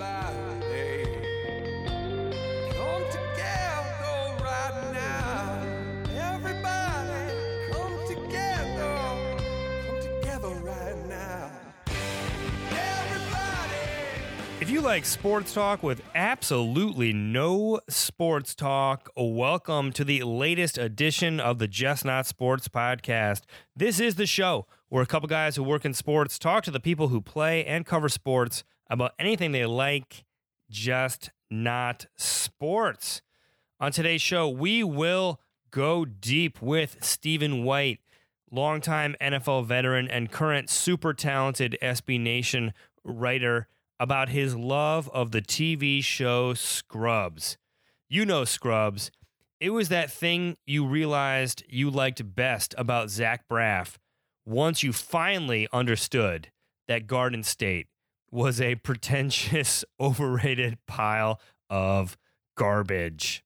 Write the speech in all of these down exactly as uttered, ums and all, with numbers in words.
everybody. Come together right now. Everybody, come together. Come together right now. Everybody. If you like sports talk with absolutely no sports talk, welcome to the latest edition of the Just Not Sports podcast. This is the show where a couple guys who work in sports talk to the people who play and cover sports about anything they like, just not sports. On today's show, we will go deep with Stephen White, longtime N F L veteran and current super talented S B Nation writer, about his love of the T V show Scrubs. You know Scrubs. It was that thing you realized you liked best about Zach Braff once you finally understood that Garden State was a pretentious, overrated pile of garbage.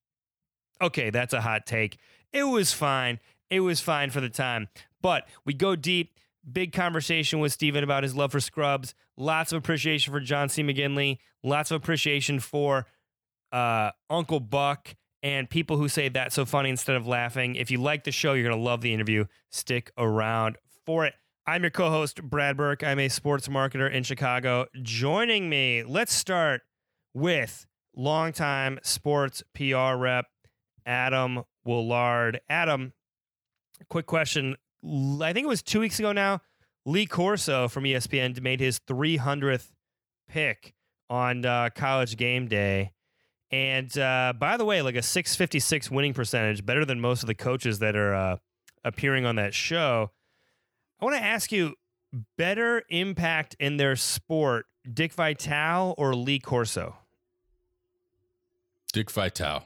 Okay, that's a hot take. It was fine. It was fine for the time. But we go deep. Big conversation with Stephen about his love for Scrubs. Lots of appreciation for John C. McGinley. Lots of appreciation for uh, Uncle Buck and people who say that's so funny instead of laughing. If you like the show, you're going to love the interview. Stick around for it. I'm your co-host, Brad Burke. I'm a sports marketer in Chicago. Joining me, let's start with longtime sports P R rep, Adam Willard. Adam, quick question. I think it was two weeks ago now, Lee Corso from E S P N made his three hundredth pick on uh, College Game Day. And uh, by the way, like a six fifty-six winning percentage, better than most of the coaches that are uh, appearing on that show. I want to ask you, better impact in their sport, Dick Vitale or Lee Corso? Dick Vitale.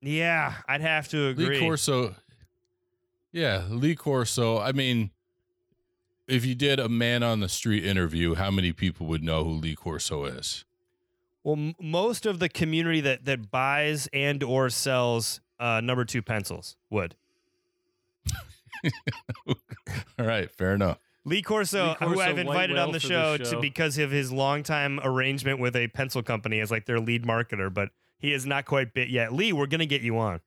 Yeah, I'd have to agree. Lee Corso. Yeah, Lee Corso. I mean, if you did a man on the street interview, how many people would know who Lee Corso is? Well, m- most of the community that, that buys and or sells uh, number two pencils would. All right, fair enough. Lee Corso, Lee Corso who I've invited on the show, the show to because of his longtime arrangement with a pencil company as like their lead marketer, but he is not quite bit yet. Lee, we're going to get you on.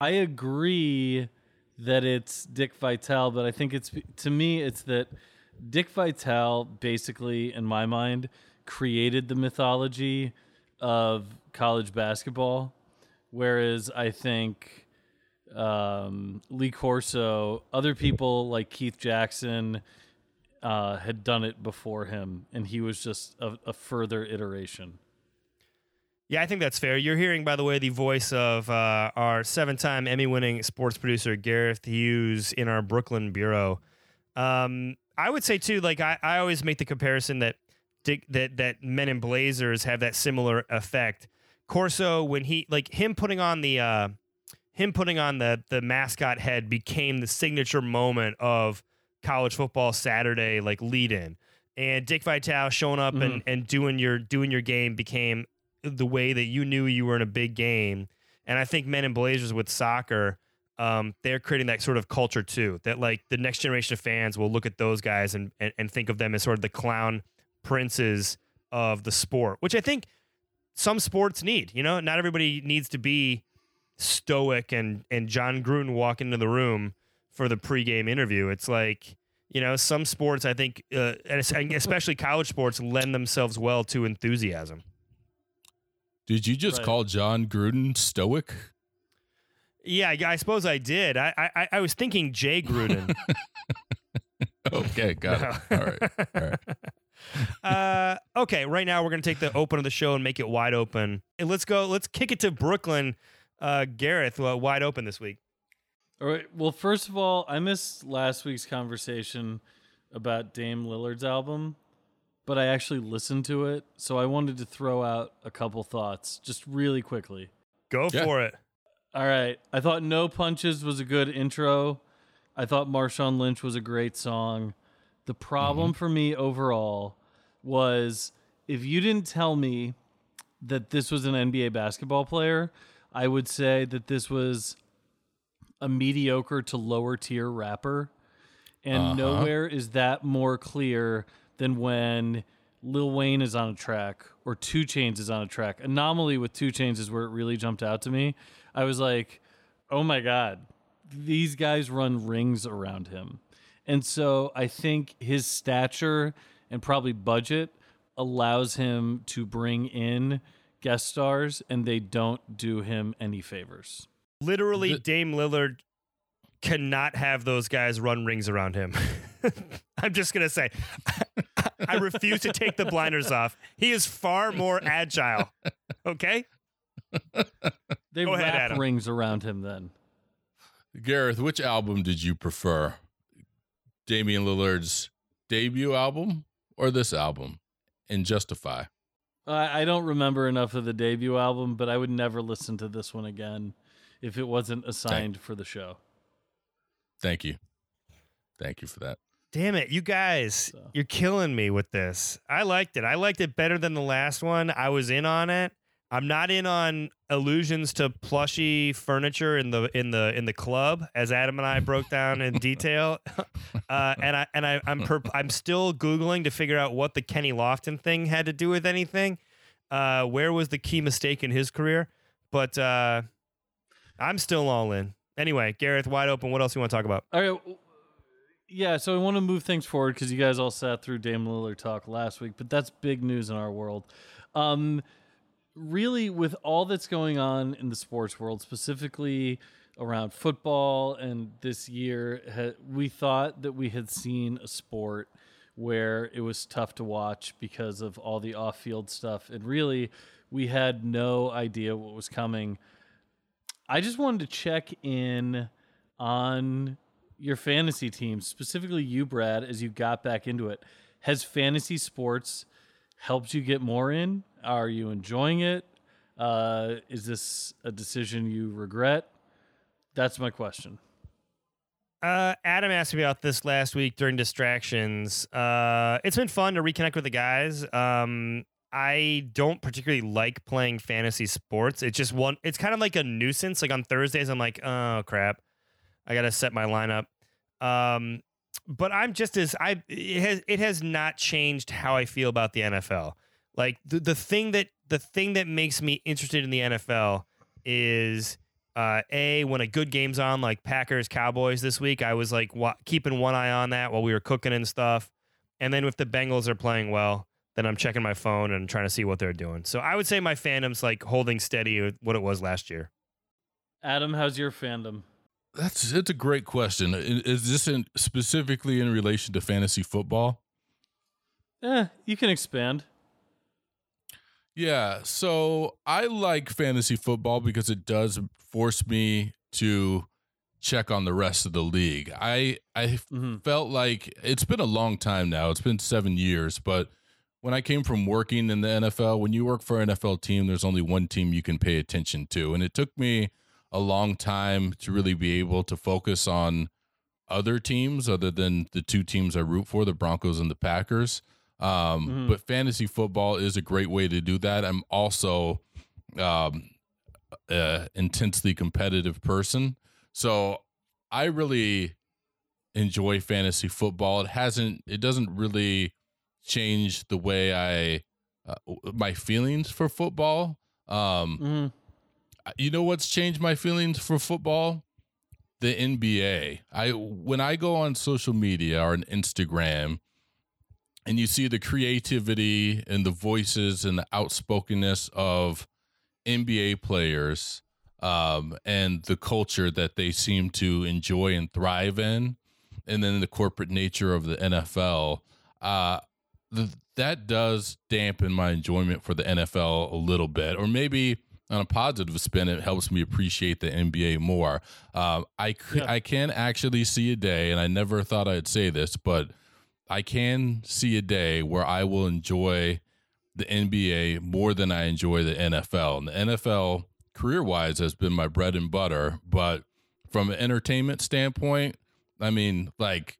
I agree that it's Dick Vitale, but I think it's, to me, it's that Dick Vitale basically, in my mind, created the mythology of college basketball, whereas I think Um, Lee Corso, other people like Keith Jackson uh, had done it before him, and he was just a, a further iteration. Yeah, I think that's fair. You're hearing, by the way, the voice of uh, our seven-time Emmy-winning sports producer Gareth Hughes in our Brooklyn bureau. Um, I would say too, like I, I always make the comparison that Dick, that that Men in Blazers have that similar effect. Corso, when he like him putting on the. Uh, Him putting on the the mascot head became the signature moment of college football Saturday, like lead in, and Dick Vitale showing up mm-hmm. and, and doing your doing your game became the way that you knew you were in a big game. And I think Men in Blazers with soccer, um, they're creating that sort of culture too. That like the next generation of fans will look at those guys and and, and think of them as sort of the clown princes of the sport, which I think some sports need. You know, not everybody needs to be stoic and and Jon Gruden walk into the room for the pregame interview. It's like, you know, some sports, I think, uh, and especially college sports, lend themselves well to enthusiasm. Did you just right. call Jon Gruden stoic? Yeah, I, I suppose I did. I I, I was thinking Jay Gruden. Okay, got no. it. All right. All right. uh, okay, right now we're going to take the open of the show and make it wide open. And let's go. Let's kick it to Brooklyn. Uh, Gareth, well, wide open this week. All right. Well, first of all, I missed last week's conversation about Dame Lillard's album, but I actually listened to it, so I wanted to throw out a couple thoughts just really quickly. Go yeah. for it. All right. I thought No Punches was a good intro. I thought Marshawn Lynch was a great song. The problem mm-hmm. for me overall was if you didn't tell me that this was an N B A basketball player, I would say that this was a mediocre to lower tier rapper. And uh-huh. nowhere is that more clear than when Lil Wayne is on a track or two Chainz is on a track. Anomaly with two Chainz is where it really jumped out to me. I was like, oh my God, these guys run rings around him. And so I think his stature and probably budget allows him to bring in guest stars, and they don't do him any favors. Literally, the- Dame Lillard cannot have those guys run rings around him. I'm just going to say... I refuse to take the blinders off. He is far more agile. Okay? They Go wrap ahead, rings around him then. Gareth, which album did you prefer? Damian Lillard's debut album or this album? And Justify. Uh, I don't remember enough of the debut album, but I would never listen to this one again if it wasn't assigned Thank- for the show. Thank you. Thank you for that. Damn it, you guys, you're killing me with this. I liked it. I liked it better than the last one. I was in on it. I'm not in on allusions to plushy furniture in the in the in the club, as Adam and I broke down in detail. Uh, and I and I I'm per- I'm still Googling to figure out what the Kenny Lofton thing had to do with anything. Uh, where was the key mistake in his career? But uh, I'm still all in. Anyway, Gareth, wide open. What else do you want to talk about? All right. Yeah, so I want to move things forward because you guys all sat through Dame Lillard talk last week, but that's big news in our world. Um, really, with all that's going on in the sports world, specifically around football and this year, ha- we thought that we had seen a sport where it was tough to watch because of all the off-field stuff, and really, we had no idea what was coming. I just wanted to check in on... your fantasy team, specifically you, Brad, as you got back into it. Has fantasy sports helped you get more in? Are you enjoying it? Uh, is this a decision you regret? That's my question. Uh, Adam asked me about this last week during distractions. Uh, it's been fun to reconnect with the guys. Um, I don't particularly like playing fantasy sports. It's just one. It's kind of like a nuisance. Like on Thursdays, I'm like, oh, crap. I got to set my lineup. Um, but I'm just as I, it has, it has not changed how I feel about the N F L. Like the, the thing that, the thing that makes me interested in the N F L is, uh, a, when a good game's on, like Packers Cowboys this week, I was like wa- keeping one eye on that while we were cooking and stuff. And then if the Bengals are playing well, then I'm checking my phone and trying to see what they're doing. So I would say my fandom's like holding steady with what it was last year. Adam, how's your fandom? That's it's a great question. Is this in, specifically in relation to fantasy football? Eh, you can expand. Yeah, so I like fantasy football because it does force me to check on the rest of the league. I I mm-hmm. felt like it's been a long time now. It's been seven years, but when I came from working in the N F L, when you work for an N F L team, there's only one team you can pay attention to, and it took me a long time to really be able to focus on other teams other than the two teams I root for, the Broncos and the Packers. Um, mm-hmm. But fantasy football is a great way to do that. I'm also um, an intensely competitive person. So I really enjoy fantasy football. It hasn't, it doesn't really change the way I, uh, my feelings for football. Um, mm-hmm. You know what's changed my feelings for football? The N B A. I when I go on social media or on Instagram and you see the creativity and the voices and the outspokenness of N B A players um, and the culture that they seem to enjoy and thrive in, and then the corporate nature of the N F L, uh, th- that does dampen my enjoyment for the N F L a little bit, or maybe... on a positive spin, it helps me appreciate the N B A more. Uh, I c- yeah. I can actually see a day, and I never thought I'd say this, but I can see a day where I will enjoy the N B A more than I enjoy the N F L. And the N F L, career-wise, has been my bread and butter, but from an entertainment standpoint, I mean, like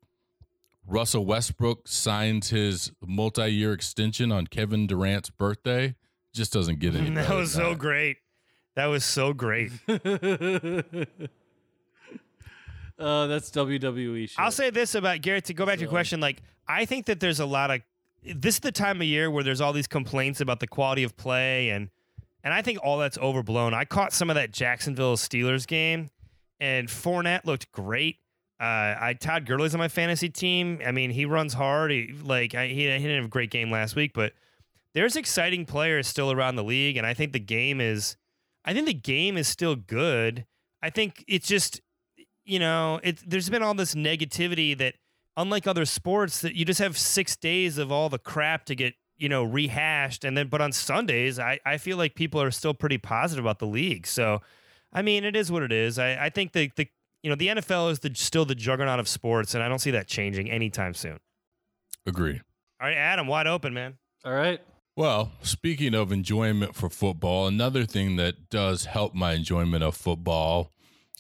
Russell Westbrook signs his multi-year extension on Kevin Durant's birthday. Just doesn't get any better. That was so great. That was so great. uh, that's W W E shit. I'll say this about Garrett, to go back so. to your question, like I think that there's a lot of this is the time of year where there's all these complaints about the quality of play, and and I think all that's overblown. I caught some of that Jacksonville Steelers game, and Fournette looked great. Uh, I Todd Gurley's on my fantasy team. I mean, he runs hard. He like I, he, he didn't have a great game last week, but there's exciting players still around the league, and I think the game is, I think the game is still good. I think it's just, you know, it. There's been all this negativity that, unlike other sports, that you just have six days of all the crap to get, you know, rehashed, and then but on Sundays, I I feel like people are still pretty positive about the league. So, I mean, it is what it is. I I think the the. You know, the N F L is the, still the juggernaut of sports, and I don't see that changing anytime soon. Agree. All right, Adam, wide open, man. All right. Well, speaking of enjoyment for football, another thing that does help my enjoyment of football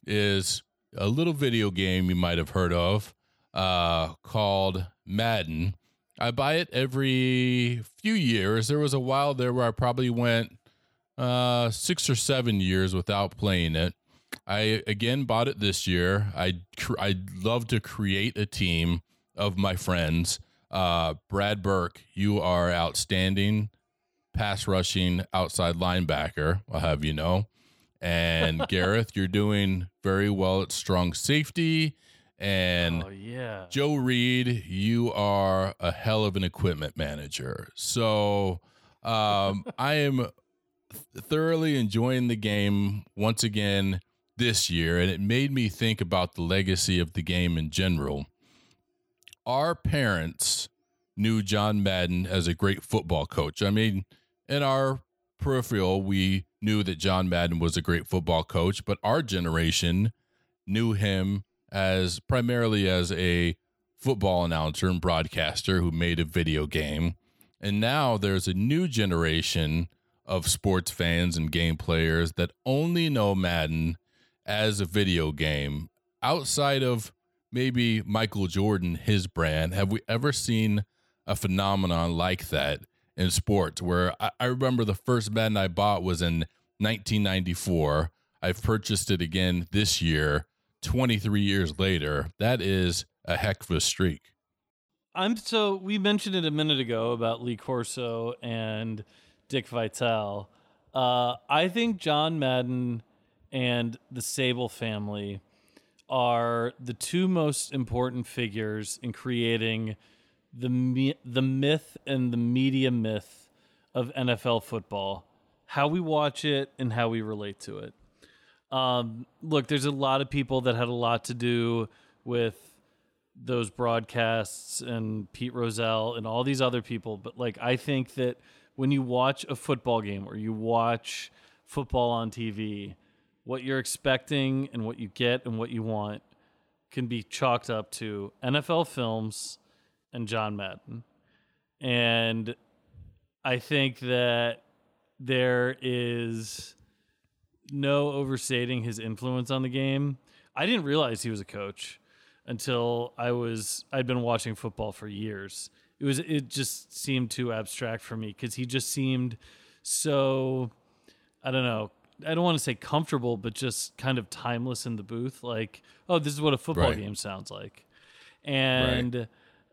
is a little video game you might have heard of uh, called Madden. I buy it every few years. There was a while there where I probably went uh, six or seven years without playing it. I, again, bought it this year. I, I love to create a team of my friends. Uh, Brad Burke, you are outstanding pass rushing outside linebacker, I'll have you know. And Gareth, you're doing very well at strong safety. And oh, yeah. Joe Reed, you are a hell of an equipment manager. So um, I am thoroughly enjoying the game once again this year, and it made me think about the legacy of the game in general. Our parents knew John Madden as a great football coach. I mean, in our peripheral, we knew that John Madden was a great football coach, but our generation knew him as primarily as a football announcer and broadcaster who made a video game. And now there's a new generation of sports fans and game players that only know Madden as a video game. Outside of maybe Michael Jordan, his brand, have we ever seen a phenomenon like that in sports? Where I, I remember the first Madden I bought was in nineteen ninety-four. I've purchased it again this year, twenty-three years later. That is a heck of a streak. I'm so we mentioned it a minute ago about Lee Corso and Dick Vitale. Uh, I think John Madden and the Sable family are the two most important figures in creating the me- the myth and the media myth of N F L football, how we watch it and how we relate to it. Um, look, there's a lot of people that had a lot to do with those broadcasts and Pete Rozelle and all these other people, but like I think that when you watch a football game or you watch football on T V, what you're expecting and what you get and what you want can be chalked up to N F L films and John Madden. And I think that there is no overstating his influence on the game. I didn't realize he was a coach until I was, I'd been watching football for years. It was, it just seemed too abstract for me because he just seemed so, I don't know, I don't want to say comfortable, but just kind of timeless in the booth. Like, oh, this is what a football right. game sounds like. And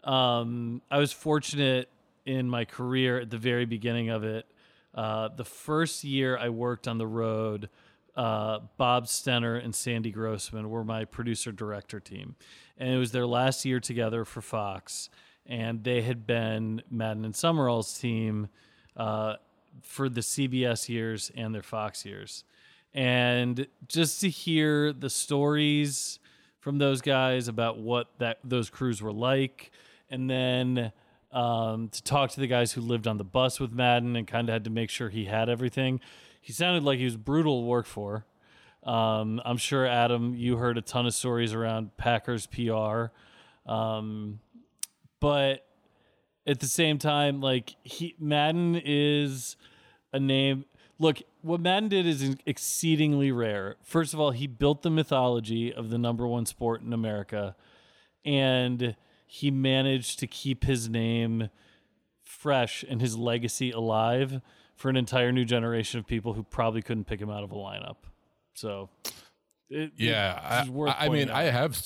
right. um, I was fortunate in my career at the very beginning of it. Uh, the first year I worked on the road, uh, Bob Stenner and Sandy Grossman were my producer-director team. And it was their last year together for Fox. And they had been Madden and Summerall's team uh for the C B S years and their Fox years. And just to hear the stories from those guys about what that those crews were like, and then um, to talk to the guys who lived on the bus with Madden and kind of had to make sure he had everything. He sounded like he was brutal to work for. Um, I'm sure, Adam, you heard a ton of stories around Packers P R. Um, but at the same time, like he, Madden is a name. Look, what Madden did is exceedingly rare. First of all, he built the mythology of the number one sport in America, and he managed to keep his name fresh and his legacy alive for an entire new generation of people who probably couldn't pick him out of a lineup. So, it, yeah, it, I, worth I mean, out. I have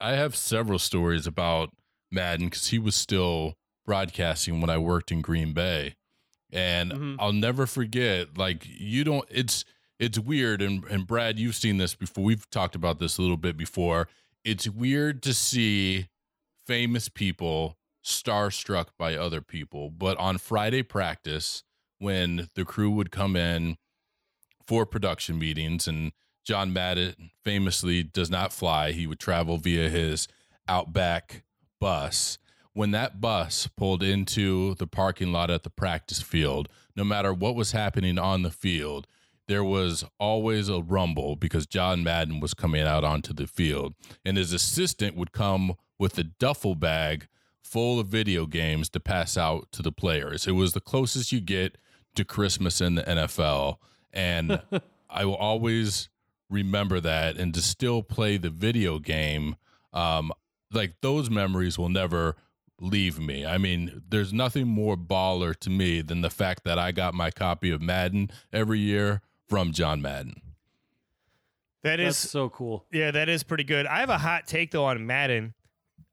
I have several stories about Madden because he was still broadcasting when I worked in Green Bay. And mm-hmm. I'll never forget, like, you don't, it's, it's weird. And, and Brad, you've seen this before. We've talked about this a little bit before. It's weird to see famous people starstruck by other people. But on Friday practice, when the crew would come in for production meetings, and John Madden famously does not fly, he would travel via his Outback bus. When that bus pulled into the parking lot at the practice field, no matter what was happening on the field, there was always a rumble because John Madden was coming out onto the field, and his assistant would come with a duffel bag full of video games to pass out to the players. It was the closest you get to Christmas in the N F L. And I will always remember that, and to still play the video game. Um, like those memories will never leave me. I mean, there's nothing more baller to me than the fact that I got my copy of Madden every year from John Madden. That is That's so cool. Yeah, that is pretty good. I have a hot take though on Madden.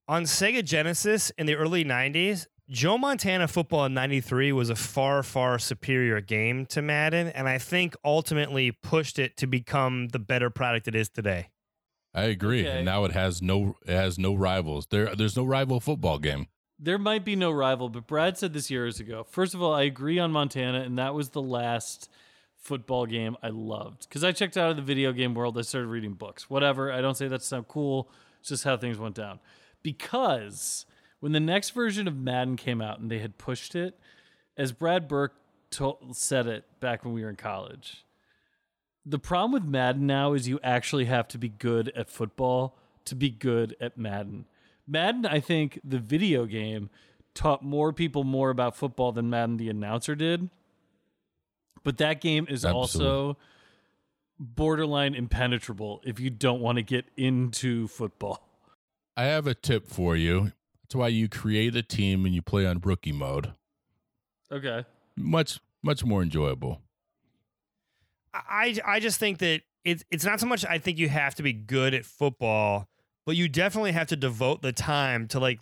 On Sega Genesis in the early nineties, Joe Montana Football in ninety-three was a far, far superior game to Madden, and I think ultimately pushed it to become the better product it is today. I agree. Okay. And now it has no it has no rivals. There there's no rival football game. There might be no rival, but Brad said this years ago. First of all, I agree on Montana, and that was the last football game I loved, because I checked out of the video game world. I started reading books, whatever. I don't say that to sound cool. It's just how things went down, because when the next version of Madden came out and they had pushed it, as Brad Burke told, said it back when we were in college, the problem with Madden now is you actually have to be good at football to be good at Madden. Madden, I think the video game taught more people more about football than Madden the announcer did. But that game is Absolutely. also borderline impenetrable if you don't want to get into football. I have a tip for you. That's why you create a team and you play on rookie mode. Okay. Much, much more enjoyable. I, I just think that it's, it's not so much I think you have to be good at football, but you definitely have to devote the time to, like...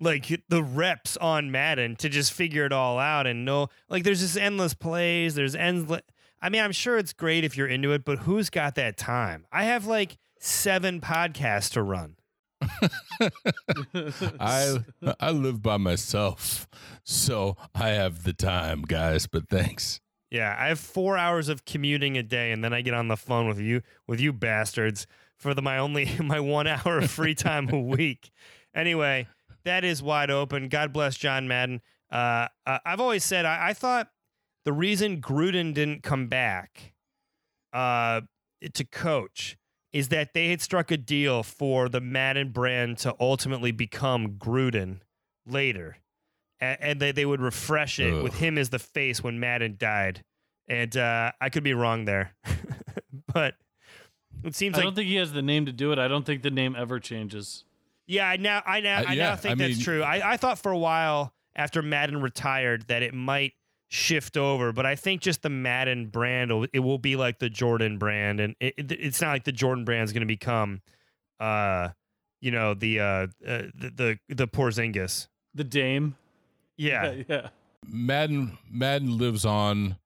like the reps on Madden to just figure it all out and know, like, there's just endless plays. There's endless. I mean, I'm sure it's great if you're into it, but who's got that time? I have like seven podcasts to run. I, I live by myself, so I have the time, guys, but thanks. Yeah. I have four hours of commuting a day, and then I get on the phone with you, with you bastards for the, my only, my one hour of free time a week. Anyway, that is wide open. God bless John Madden. Uh, uh, I've always said I, I thought the reason Gruden didn't come back uh, to coach is that they had struck a deal for the Madden brand to ultimately become Gruden later, and, and they, they would refresh it Ugh. with him as the face when Madden died. And uh, I could be wrong there, but it seems I like I don't think he has the name to do it. I don't think the name ever changes. Yeah, I now I now uh, yeah, I now think I that's mean, true. I, I thought for a while after Madden retired that it might shift over, but I think just the Madden brand, it will be like the Jordan brand, and it, it, it's not like the Jordan brand is going to become, uh, you know, the uh, uh the the the Porzingis, the Dame. Yeah, yeah, yeah. Madden Madden lives on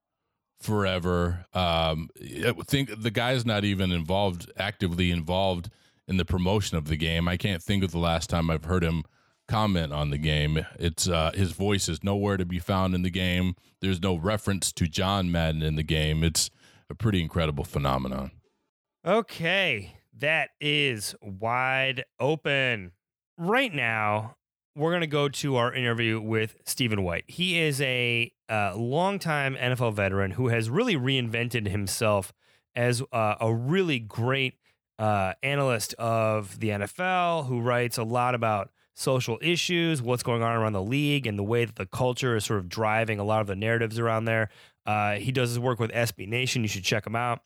forever. Um, I think the guy's not even involved, actively involved in the promotion of the game. I can't think of the last time I've heard him comment on the game. It's uh, his voice is nowhere to be found in the game. There's no reference to John Madden in the game. It's a pretty incredible phenomenon. Okay, that is wide open. Right now, we're going to go to our interview with Stephen White. He is a uh, longtime N F L veteran who has really reinvented himself as uh, a really great Uh, analyst of the N F L, who writes a lot about social issues, what's going on around the league, and the way that the culture is sort of driving a lot of the narratives around there. Uh, he does his work with S B Nation. You should check him out.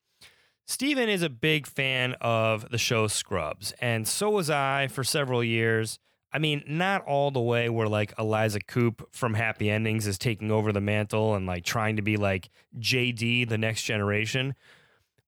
Stephen is a big fan of the show Scrubs, and so was I for several years. I mean, not all the way where, like, Eliza Coupe from Happy Endings is taking over the mantle and, like, trying to be like J D, the next generation.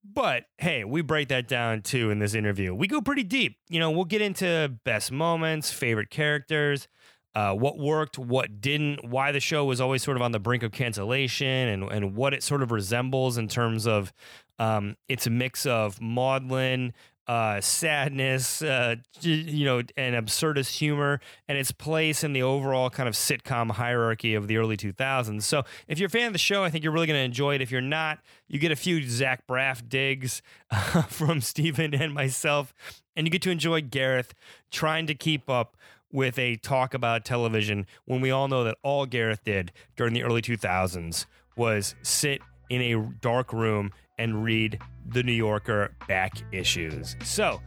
But, hey, we break that down, too, in this interview. We go pretty deep. You know, we'll get into best moments, favorite characters. uh, what worked, what didn't, why the show was always sort of on the brink of cancellation, and, and what it sort of resembles in terms of um, it's a mix of maudlin, uh, sadness, uh, you know, and absurdist humor, and its place in the overall kind of sitcom hierarchy of the early two thousands. So if you're a fan of the show, I think you're really going to enjoy it. If you're not, you get a few Zach Braff digs uh, from Stephen and myself, and you get to enjoy Gareth trying to keep up with a talk about television when we all know that all Gareth did during the early two thousands was sit in a dark room and read The New Yorker back issues. So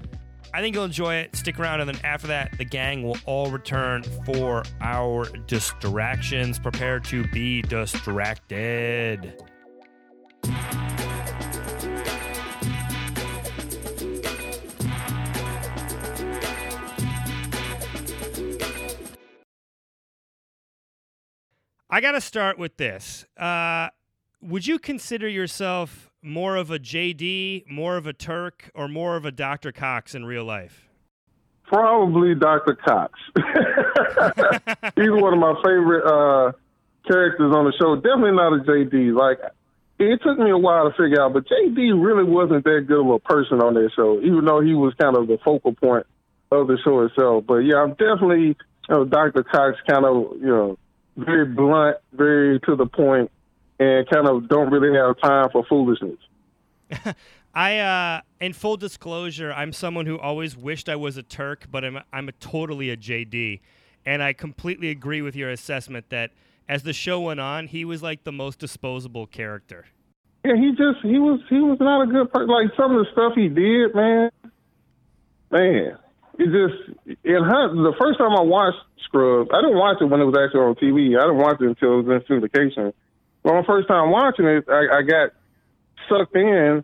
I think you'll enjoy it. Stick around, and then after that, the gang will all return for our distractions. Prepare to be distracted. I got to start with this. Uh, would you consider yourself more of a J D, more of a Turk, or more of a Doctor Cox in real life? Probably Doctor Cox. He's one of my favorite uh, characters on the show. Definitely not a J D. Like, it took me a while to figure out, but J D really wasn't that good of a person on that show, even though he was kind of the focal point of the show itself. But yeah, I'm definitely, you know, Doctor Cox, kind of, you know, very blunt, very to the point, and kind of don't really have time for foolishness. I, uh, in full disclosure, I'm someone who always wished I was a Turk, but I'm I'm a totally a J D, and I completely agree with your assessment that as the show went on, he was like the most disposable character. Yeah, he just he was he was not a good person. Like some of the stuff he did, man, man, it just it hurt. The first time I watched Scrubs, I didn't watch it when it was actually on T V. I didn't watch it until it was in syndication. Well, my first time watching it, I, I got sucked in, and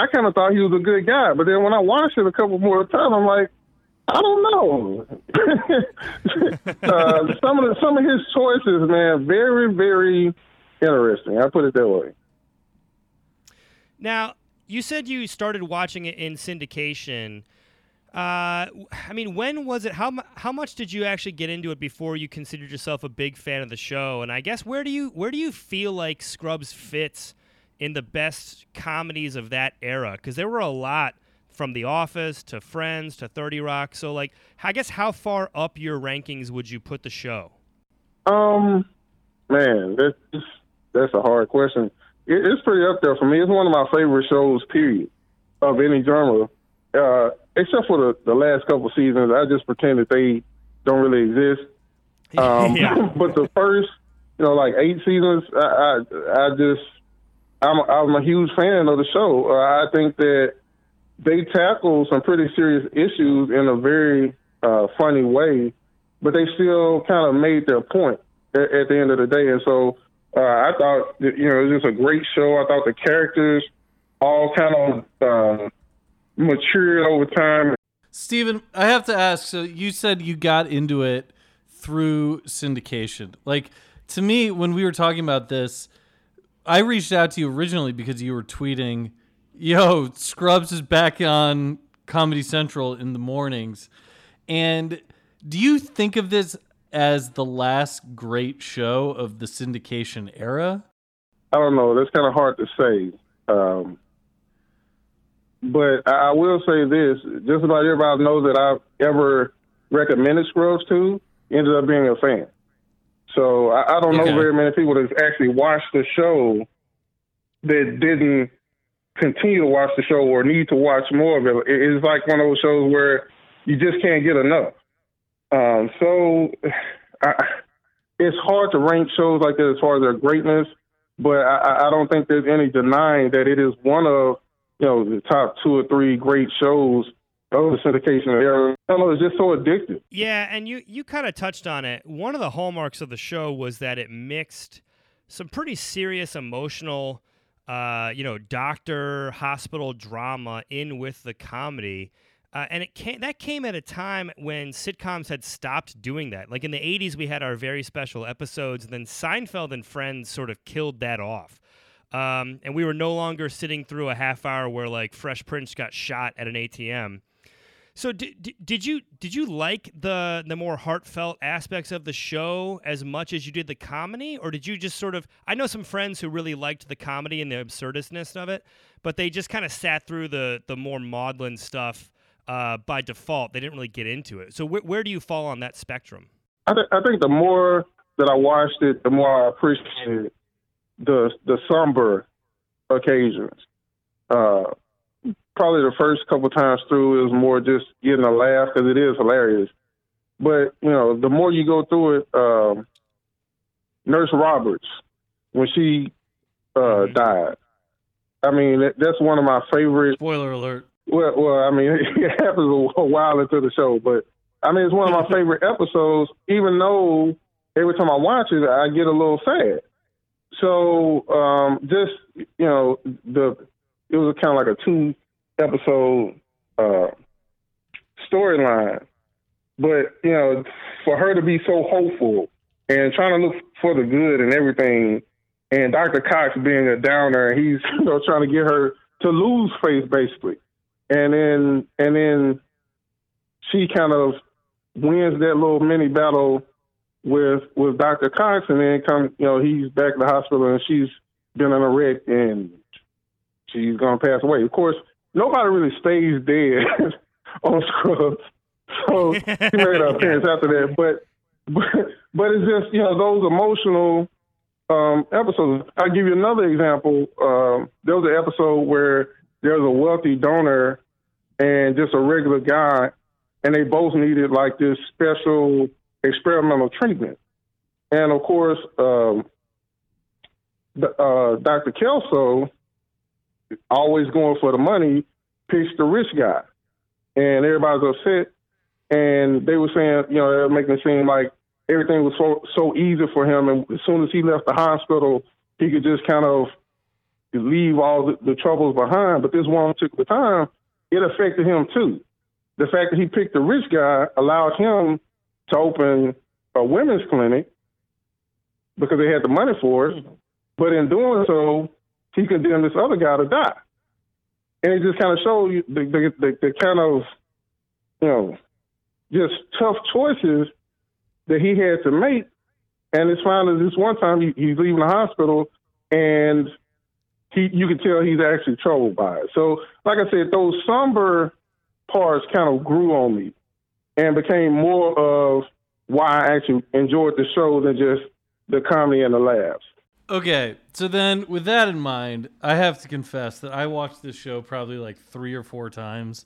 I kind of thought he was a good guy. But then when I watched it a couple more times, I'm like, I don't know. uh, some of the, some of his choices, man, very, very interesting. I put it that way. Now, you said you started watching it in syndication. Uh, I mean, when was it? How how much did you actually get into it before you considered yourself a big fan of the show? And I guess where do you where do you feel like Scrubs fits in the best comedies of that era? Because there were a lot, from The Office to Friends to thirty rock. So, like, I guess how far up your rankings would you put the show? Um, man, that's that's a hard question. It, it's pretty up there for me. It's one of my favorite shows, period, of any genre. Uh, except for the, the last couple seasons, I just pretend that they don't really exist. Um, yeah. But the first, you know, like eight seasons, I, I, I just, I'm, I'm a huge fan of the show. Uh, I think that they tackle some pretty serious issues in a very uh, funny way, but they still kind of made their point at, at the end of the day. And so uh, I thought, that, you know, it was just a great show. I thought the characters all kind of, uh, matured over time. Stephen, I have to ask, so you said you got into it through syndication. Like, to me, when we were talking about this, I reached out to you originally because you were tweeting, yo, Scrubs is back on Comedy Central in the mornings. And do you think of this as the last great show of the syndication era? I don't know. That's kind of hard to say. Um, But I will say this, just about everybody knows that I've ever recommended Scrubs to ended up being a fan. So I, I don't okay. know very many people that actually watched the show that didn't continue to watch the show or need to watch more of it. It's like one of those shows where you just can't get enough. Um, so I, it's hard to rank shows like that as far as their greatness, but I, I don't think there's any denying that it is one of, you know, the top two or three great shows of the syndication era. I don't know, it's just so addictive. Yeah, and you, you kind of touched on it. One of the hallmarks of the show was that it mixed some pretty serious emotional, uh, you know, doctor, hospital drama in with the comedy. Uh, and it came, that came at a time when sitcoms had stopped doing that. Like in the eighties, we had our Very Special Episodes, and then Seinfeld and Friends sort of killed that off. Um, and we were no longer sitting through a half hour where, like, Fresh Prince got shot at an A T M. So did did you did you like the the more heartfelt aspects of the show as much as you did the comedy, or did you just sort of? I know some friends who really liked the comedy and the absurdistness of it, but they just kind of sat through the the more maudlin stuff uh, by default. They didn't really get into it. So wh- where do you fall on that spectrum? I, th- I think the more that I watched it, the more I appreciated the the somber occasions. Uh, Probably the first couple times through, it was more just getting a laugh because it is hilarious. But, you know, the more you go through it, um, Nurse Roberts, when she uh, mm-hmm. died, I mean, that, that's one of my favorite. Spoiler alert. Well, well, I mean, it happens a while into the show, but I mean, it's one of my favorite episodes, even though every time I watch it, I get a little sad. So um, just, you know, the it was kind of like a two episode uh, storyline, but you know, for her to be so hopeful and trying to look for the good and everything, and Doctor Cox being a downer, he's you know trying to get her to lose faith basically, and then and then she kind of wins that little mini battle with with Doctor Cox, and then come you know he's back in the hospital and she's been in a wreck and she's gonna pass away. Of course, nobody really stays dead on Scrubs, so she made her appearance after that. But, but, but it's just you know those emotional um, episodes. I'll give you another example. Um, there was an episode where there was a wealthy donor and just a regular guy, and they both needed like this special experimental treatment. And of course, um, the, uh, Doctor Kelso, always going for the money, picks the rich guy. And everybody's upset. And they were saying, you know, they're making it seem like everything was so, so easy for him. And as soon as he left the hospital, he could just kind of leave all the, the troubles behind. But this one particular time, it affected him too. The fact that he picked the rich guy allowed him to open a women's clinic because they had the money for it. But in doing so, he condemned this other guy to die. And it just kind of showed you the, the, the, the kind of, you know, just tough choices that he had to make. And it's finally this one time he, he's leaving the hospital and he you can tell he's actually troubled by it. So, like I said, those somber parts kind of grew on me and became more of why I actually enjoyed the show than just the comedy and the laughs. Okay, so then with that in mind, I have to confess that I watched this show probably like three or four times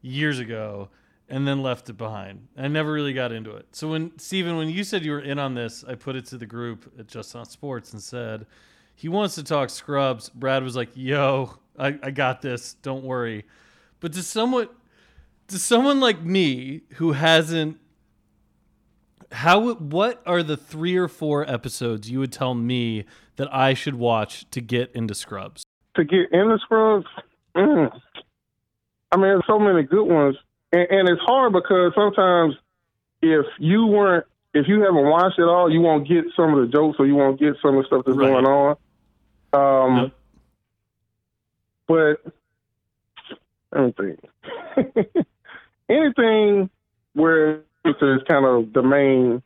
years ago and then left it behind. I never really got into it. So when, Stephen, when you said you were in on this, I put it to the group at Just Not Sports and said, he wants to talk Scrubs. Brad was like, yo, I, I got this. Don't worry. But to someone, to someone like me who hasn't, How? What are the three or four episodes you would tell me that I should watch to get into Scrubs? To get into Scrubs? Mm. I mean, there's so many good ones. And, and it's hard because sometimes if you weren't, if you haven't watched it all, you won't get some of the jokes or you won't get some of the stuff that's right. going on. Um, nope. But anything. Anything where is kind of the main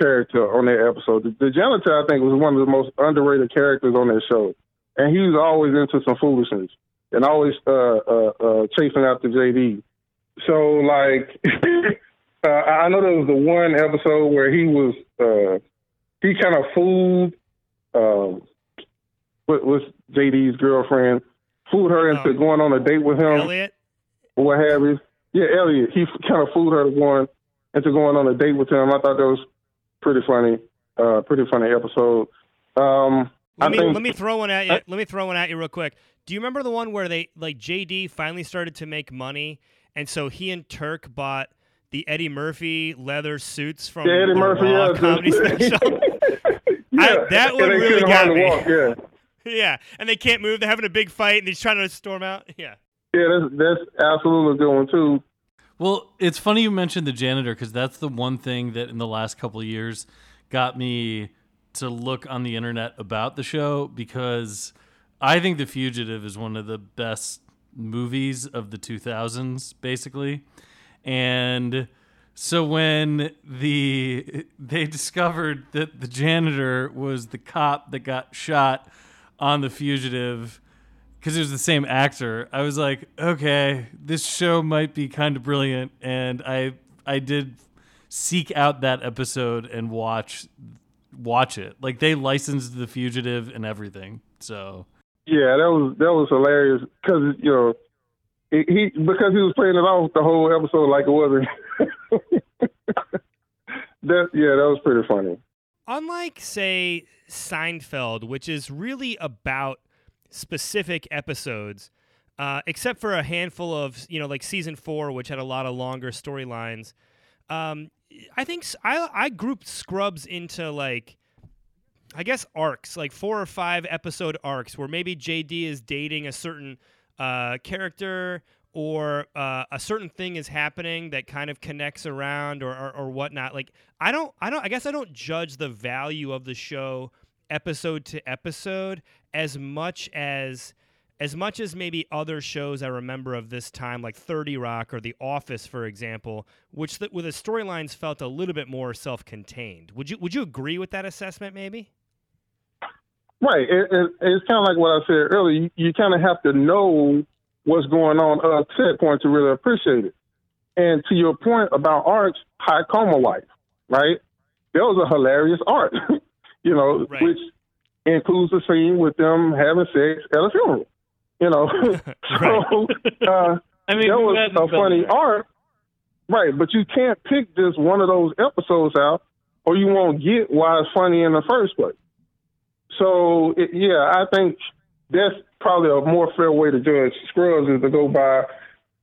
character on that episode. The, the janitor, I think, was one of the most underrated characters on that show. And he was always into some foolishness and always uh, uh, uh, chasing after J D. So, like, uh, I know there was the one episode where he was, uh, he kind of fooled, um, what was J D's girlfriend, fooled her into um, going on a date with him. Elliot? What have you. Yeah, Elliot. He kind of fooled her to going into going on a date with him. I thought that was pretty funny, uh, pretty funny episode. Um, let, I me, think, let me throw one at you. I, let me throw one at you real quick. Do you remember the one where they like J D finally started to make money, and so he and Turk bought the Eddie Murphy leather suits from yeah, Eddie the Murphy Raw yeah, comedy special? yeah. I, that one really got me. Walk, yeah. yeah, and they can't move. They're having a big fight, and they're trying to storm out. Yeah. Yeah, that's that's absolutely a good one too. Well, it's funny you mentioned the janitor because that's the one thing that in the last couple of years got me to look on the internet about the show because I think The Fugitive is one of the best movies of the two thousands, basically. And so when the they discovered that the janitor was the cop that got shot on The Fugitive, because it was the same actor, I was like, okay, this show might be kind of brilliant. And I I did seek out that episode and watch watch it. Like, they licensed The Fugitive and everything. So yeah, that was that was hilarious because, you know, it, he because he was playing it off the whole episode like it wasn't. that yeah, that was pretty funny. Unlike, say, Seinfeld, which is really about specific episodes, uh, except for a handful of, you know, like season four, which had a lot of longer storylines. Um, I think I I grouped Scrubs into, like, I guess arcs, like four or five episode arcs where maybe J D is dating a certain uh, character or uh, a certain thing is happening that kind of connects around or, or or whatnot. Like, I don't, I don't, I guess I don't judge the value of the show episode to episode as much as as much as maybe other shows I remember of this time, like thirty Rock or The Office, for example, which th- with the storylines felt a little bit more self-contained. Would you would you agree with that assessment, maybe? Right. It, it, it's kind of like what I said earlier. You, you kind of have to know what's going on at set point to really appreciate it. And to your point about arts, High Coma Life, right? That was a hilarious art, you know, right. Which includes the scene with them having sex at a funeral, you know. So uh, I mean, that was a funny that. art, right? But you can't pick just one of those episodes out or you won't get why it's funny in the first place. So, it, yeah, I think that's probably a more fair way to judge Scrubs is to go by,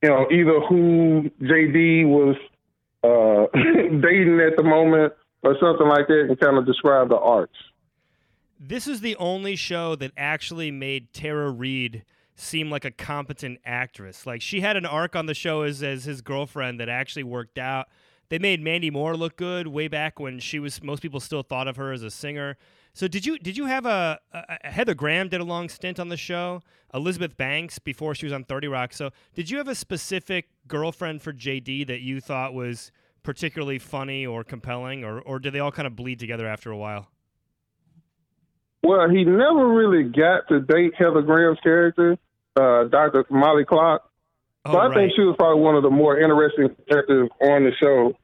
you know, either who J D was uh, dating at the moment or something like that and kind of describe the arcs. This is the only show that actually made Tara Reid seem like a competent actress. Like, she had an arc on the show as, as his girlfriend that actually worked out. They made Mandy Moore look good way back when she was, most people still thought of her as a singer. So did you did you have a, a Heather Graham did a long stint on the show, Elizabeth Banks before she was on thirty Rock. So did you have a specific girlfriend for J D that you thought was particularly funny or compelling, or or did they all kind of bleed together after a while? Well, he never really got to date Heather Graham's character, uh, Doctor Molly Clark. Oh, so I right. think she was probably one of the more interesting characters on the show.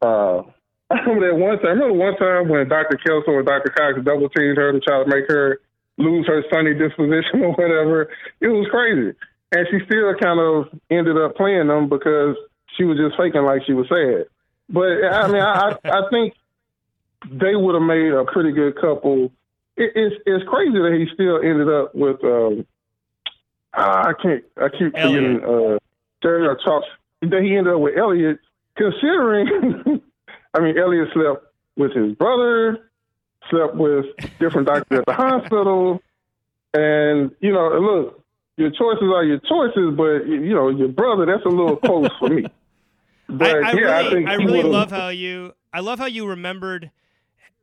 Uh, I remember that one time. I remember one time when Doctor Kelso and Doctor Cox double teamed her to try to make her lose her sunny disposition or whatever. It was crazy, and she still kind of ended up playing them because she was just faking like she was sad. But I mean, I, I think they would have made a pretty good couple. It, it's it's crazy that he still ended up with um, I can't I keep seeing uh, Jerry or Charles that he ended up with Elliot, considering. I mean, Elliot slept with his brother, slept with different doctors at the hospital. And, you know, look, your choices are your choices, but, you know, your brother, that's a little close for me. But, I, I yeah, really, I think I really love how you I love how you remembered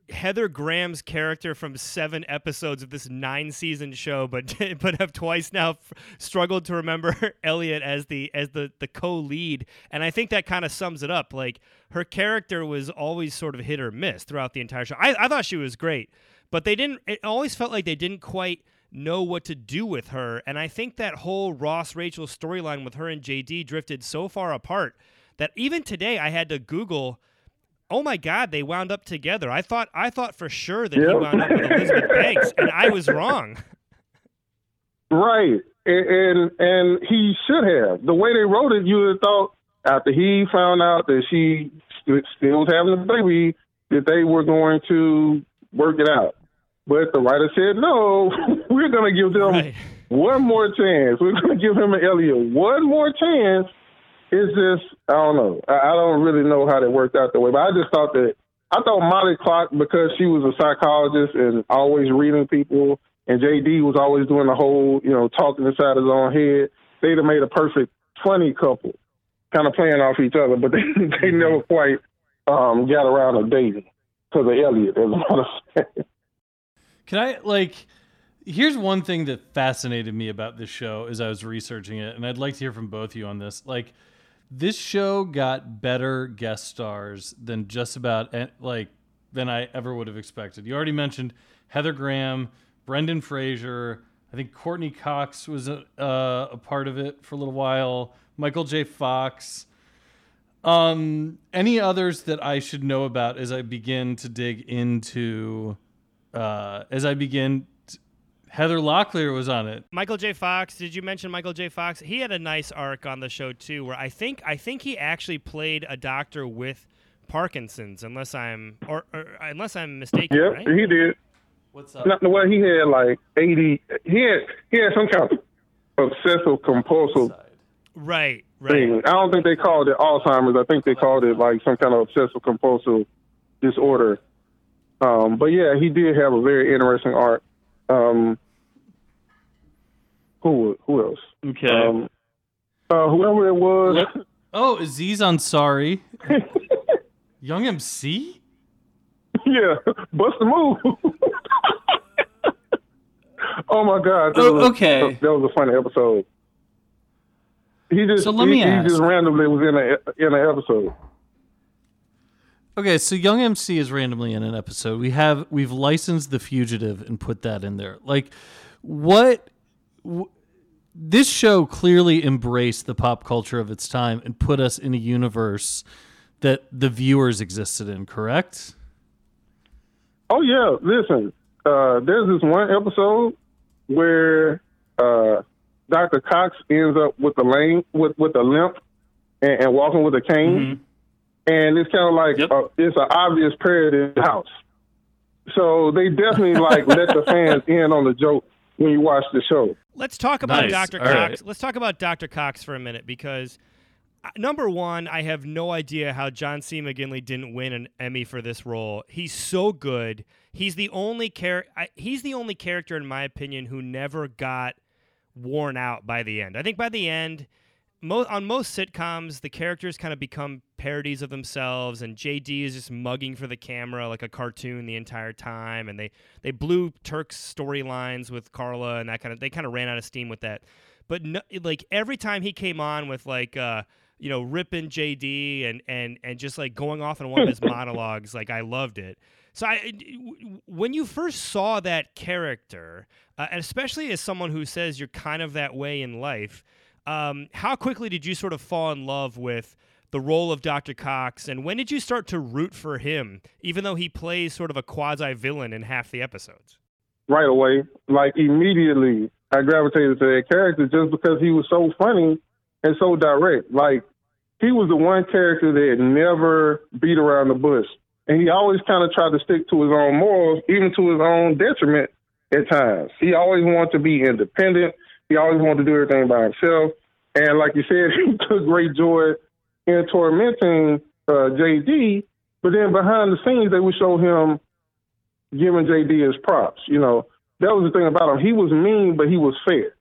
Heather Graham's character from seven episodes of this nine-season show, but but have twice now f- struggled to remember Elliot as the as the, the co-lead, and I think that kind of sums it up. Like, her character was always sort of hit or miss throughout the entire show. I, I thought she was great, but they didn't. It always felt like they didn't quite know what to do with her, and I think that whole Ross-Rachel storyline with her and J D drifted so far apart that even today I had to Google, oh my God, they wound up together. I thought I thought for sure that yep. he wound up with Elizabeth Banks, and I was wrong. Right, and, and and he should have. The way they wrote it, you would have thought after he found out that she still was having a baby, that they were going to work it out. But the writer said, no, we're going to give them right. one more chance. We're going to give him and Elliot one more chance. It's just, I don't know. I don't really know how that worked out that way. But I just thought that, I thought Molly Clark, because she was a psychologist and always reading people, and J D was always doing the whole, you know, talking inside his own head, they'd have made a perfect funny couple, kind of playing off each other. But they, they never quite um, got around to dating because of Elliot, as a matter of fact. Can I, like, Here's one thing that fascinated me about this show as I was researching it, and I'd like to hear from both of you on this. Like, this show got better guest stars than just about like than I ever would have expected. You already mentioned Heather Graham, Brendan Fraser. I think Courtney Cox was a, uh, a part of it for a little while. Michael J. Fox. Um, any others that I should know about as I begin to dig into? Uh, as I begin. Heather Locklear was on it. Michael J. Fox. Did you mention Michael J. Fox? He had a nice arc on the show, too, where I think I think he actually played a doctor with Parkinson's, unless I'm or, or unless I'm mistaken. Yep, right? He did. What's up? Not, well, he had like eighty. He had he had some kind of obsessive compulsive. Right, right. Thing. I don't think they called it Alzheimer's. I think they called it like some kind of obsessive compulsive disorder. Um, but yeah, he did have a very interesting arc. Um, Who who else? Okay. Um, uh, whoever it was. What? Oh, Aziz Ansari. Young M C? Yeah. Bust a move. Oh, my God. That oh, was, okay. That, that was a funny episode. He just, so let me he, ask. He just randomly was in, a, in an episode. Okay, so Young M C is randomly in an episode. We have, we've licensed The Fugitive and put that in there. Like, what... W- This show clearly embraced the pop culture of its time and put us in a universe that the viewers existed in, correct? Oh, yeah. Listen, uh, there's this one episode where uh, Doctor Cox ends up with a, lame, with, with a limp and, and walking with a cane. Mm-hmm. And it's kind of like yep. a, it's an obvious parody house. So they definitely like let the fans in on the joke when you watch the show. Let's talk about nice. Doctor All Cox. Right. Let's talk about Doctor Cox for a minute because, number one, I have no idea how John C. McGinley didn't win an Emmy for this role. He's so good. He's the only char- I, He's the only character, in my opinion, who never got worn out by the end. I think by the end, mo- on most sitcoms, the characters kind of become parodies of themselves, and J D is just mugging for the camera like a cartoon the entire time, and they they blew Turk's storylines with Carla and that kind of they kind of ran out of steam with that. But no, like every time he came on with like uh you know ripping J D and and and just like going off in one of his monologues, like I loved it. So I when you first saw that character, uh, and especially as someone who says you're kind of that way in life, um, how quickly did you sort of fall in love with the role of Doctor Cox, and when did you start to root for him, even though he plays sort of a quasi-villain in half the episodes? Right away. Like, immediately, I gravitated to that character just because he was so funny and so direct. Like, he was the one character that never beat around the bush. And he always kind of tried to stick to his own morals, even to his own detriment at times. He always wanted to be independent. He always wanted to do everything by himself. And like you said, he took great joy and tormenting uh, J D, but then behind the scenes, they would show him giving J D his props. You know, that was the thing about him. He was mean, but he was fair.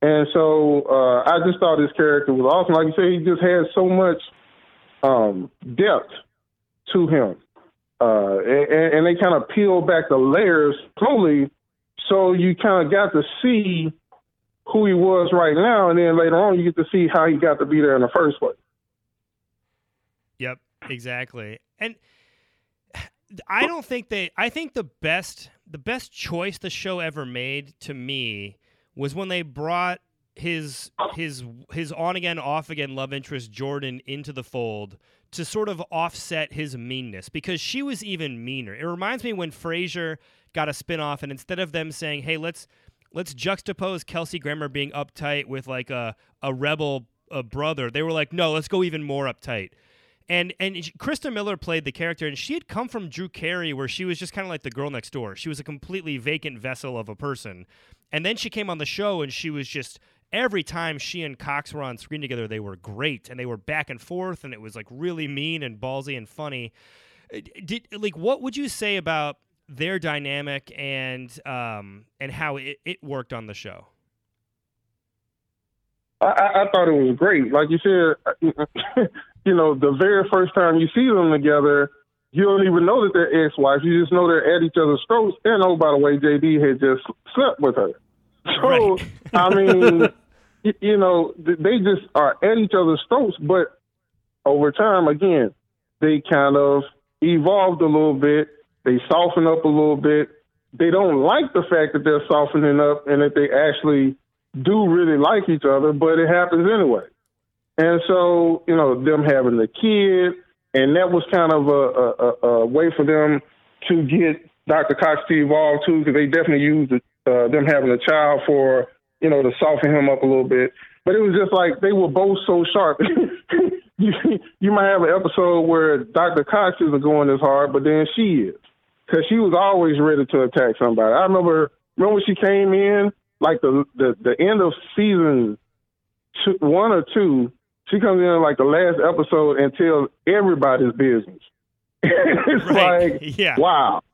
And so uh, I just thought his character was awesome. Like you said, he just had so much um, depth to him. Uh, and, and they kind of peeled back the layers slowly, so you kind of got to see who he was right now, and then later on, you get to see how he got to be there in the first place. Yep, exactly. And I don't think they I think the best the best choice the show ever made to me was when they brought his his his on again off again love interest Jordan into the fold to sort of offset his meanness, because she was even meaner. It reminds me when Frasier got a spinoff, and instead of them saying, "Hey, let's let's juxtapose Kelsey Grammer being uptight with like a a rebel a brother," they were like, "No, let's go even more uptight." And and Krista Miller played the character, and she had come from Drew Carey, where she was just kind of like the girl next door. She was a completely vacant vessel of a person. And then she came on the show, and she was just, every time she and Cox were on screen together, they were great, and they were back and forth, and it was like really mean and ballsy and funny. Did like what would you say about their dynamic and um and how it, it worked on the show? I, I thought it was great. Like you said, you know, the very first time you see them together, you don't even know that they're ex-wives. You just know they're at each other's throats. And, oh, by the way, J D had just slept with her. So, right. I mean, you know, they just are at each other's throats. But over time, again, they kind of evolved a little bit. They soften up a little bit. They don't like the fact that they're softening up and that they actually do really like each other, but it happens anyway. And so, you know, them having the kid, and that was kind of a, a, a way for them to get Doctor Cox to evolve, too, because they definitely used the, uh, them having a child for, you know, to soften him up a little bit. But it was just like they were both so sharp. you, you might have an episode where Doctor Cox isn't going as hard, but then she is. Because she was always ready to attack somebody. I remember, remember when she came in, like the, the, the end of season two, one or two, she comes in like the last episode and tells everybody's business. It's right. like, yeah. wow.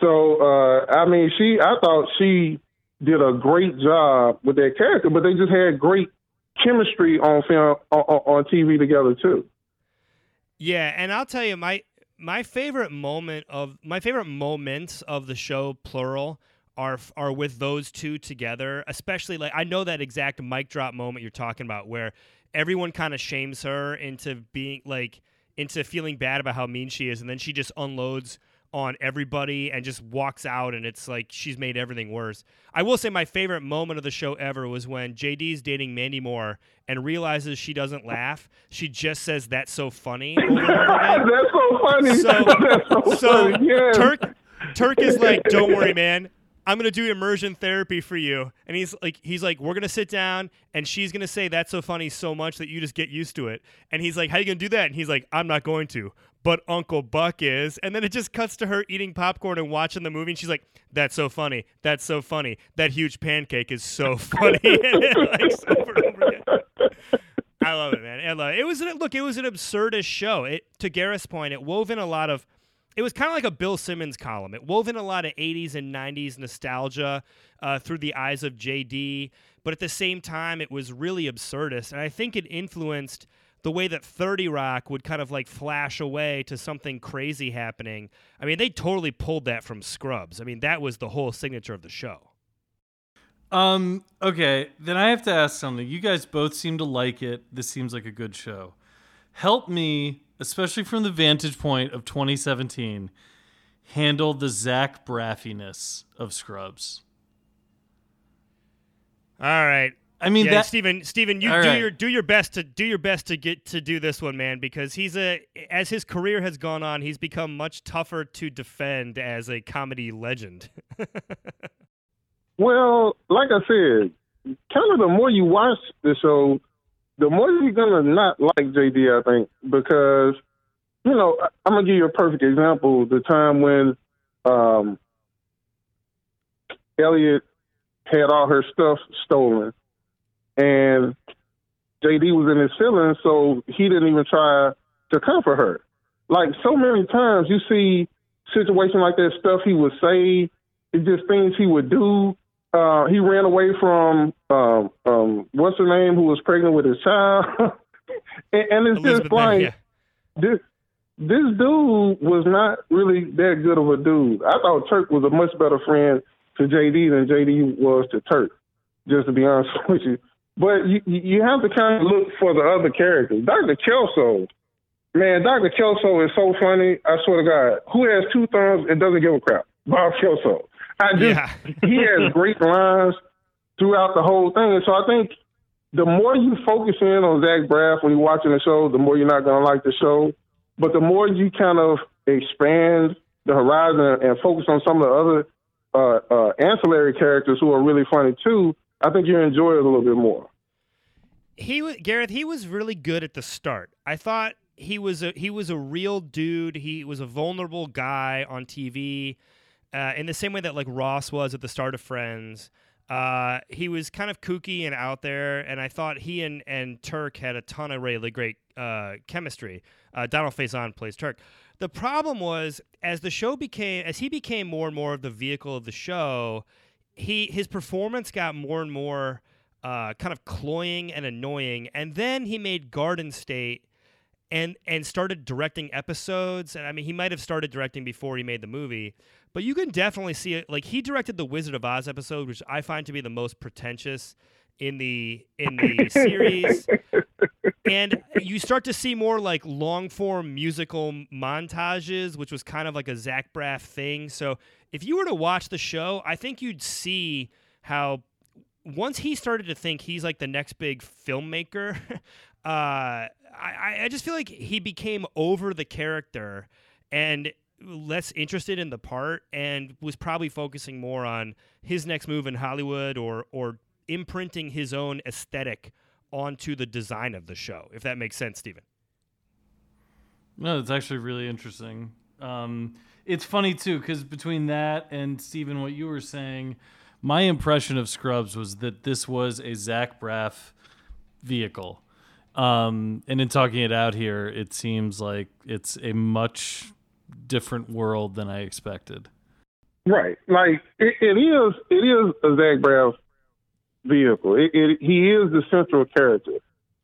So, uh, I mean, she, I thought she did a great job with that character, but they just had great chemistry on film, on, on T V together too. Yeah. And I'll tell you, my, My favorite moment of my favorite moments of the show, plural, are are with those two together. Especially, like, I know that exact mic drop moment you're talking about, where everyone kind of shames her into being like into feeling bad about how mean she is, and then she just unloads on everybody and just walks out, and it's like she's made everything worse. I will say my favorite moment of the show ever was when J D's dating Mandy Moore and realizes she doesn't laugh. She just says, "That's so funny." Over over That's so funny. So, That's so so funny. Yeah. Turk, Turk is like, "Don't worry, man. I'm gonna do immersion therapy for you." And he's like, he's like, "We're gonna sit down, and she's gonna say that's so funny so much that you just get used to it." And he's like, "How you gonna do that?" And he's like, "I'm not going to. But Uncle Buck is." And then it just cuts to her eating popcorn and watching the movie. And she's like, "That's so funny. That's so funny. That huge pancake is so funny." And like, over and over again. I love it, man. I love it. It was an, look, it was an absurdist show. It, to Gareth's point, it wove in a lot of, it was kind of like a Bill Simmons column. It wove in a lot of eighties and nineties nostalgia uh, through the eyes of J D. But at the same time, it was really absurdist. And I think it influenced the way that thirty Rock would kind of like flash away to something crazy happening. I mean, they totally pulled that from Scrubs. I mean, that was the whole signature of the show. Um. Okay, then I have to ask something. You guys both seem to like it. This seems like a good show. Help me, especially from the vantage point of twenty seventeen, handle the Zach Braffiness of Scrubs. All right. I mean, yeah, that, Stephen. Stephen, you do right. your do your best to do your best to get to do this one, man, because he's a as his career has gone on, he's become much tougher to defend as a comedy legend. Well, like I said, kind of the more you watch the show, the more you're gonna not like J D. I think, because you know I'm gonna give you a perfect example: the time when um, Elliot had all her stuff stolen. And J D was in his feelings, so he didn't even try to comfort her. Like, so many times you see situations like that, stuff he would say, it's just things he would do. Uh, he ran away from, um, um, what's her name, who was pregnant with his child. and, and it's Elizabeth just like, Banks, yeah. this this dude was not really that good of a dude. I thought Turk was a much better friend to J D than J D was to Turk, just to be honest with you. But you, you have to kind of look for the other characters. Doctor Kelso, man, Doctor Kelso is so funny. I swear to God, who has two thumbs and doesn't give a crap? Bob Kelso. I just yeah. He has great lines throughout the whole thing. And so I think the more you focus in on Zach Braff when you're watching the show, the more you're not going to like the show. But the more you kind of expand the horizon and focus on some of the other uh, uh, ancillary characters who are really funny too, I think you enjoy it a little bit more. He was Gareth. He was really good at the start. I thought he was a he was a real dude. He was a vulnerable guy on T V, uh, in the same way that like Ross was at the start of Friends. Uh, he was kind of kooky and out there, and I thought he and, and Turk had a ton of really great uh, chemistry. Uh, Donald Faison plays Turk. The problem was as the show became as he became more and more of the vehicle of the show. He his performance got more and more uh, kind of cloying and annoying, and then he made Garden State and and started directing episodes. And I mean, he might have started directing before he made the movie, but you can definitely see it. Like, he directed the Wizard of Oz episode, which I find to be the most pretentious in the in the series. And you start to see more like long form musical montages, which was kind of like a Zach Braff thing. So if you were to watch the show, I think you'd see how once he started to think he's like the next big filmmaker, uh, I, I just feel like he became over the character and less interested in the part, and was probably focusing more on his next move in Hollywood, or or imprinting his own aesthetic onto the design of the show, if that makes sense, Stephen. No, that's actually really interesting. Um, it's funny, too, because between that and, Stephen, what you were saying, my impression of Scrubs was that this was a Zach Braff vehicle. Um, and in talking it out here, it seems like it's a much different world than I expected. Right. Like, it, it is it is a Zach Braff vehicle. It, it, he is the central character.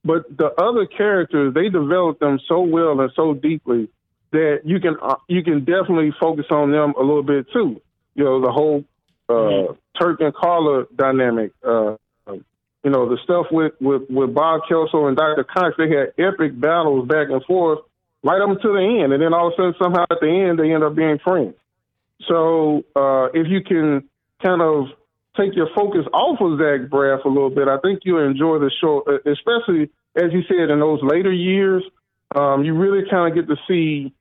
But the other characters, they develop them so well and so deeply that you can uh, you can definitely focus on them a little bit, too. You know, the whole uh, mm-hmm. Turk and Carla dynamic. Uh, you know, the stuff with, with, with Bob Kelso and Doctor Cox, they had epic battles back and forth right up to the end. And then all of a sudden, somehow at the end, they end up being friends. So uh, if you can kind of take your focus off of Zach Braff a little bit, I think you enjoy the show, especially, as you said, in those later years. Um, you really kind of get to see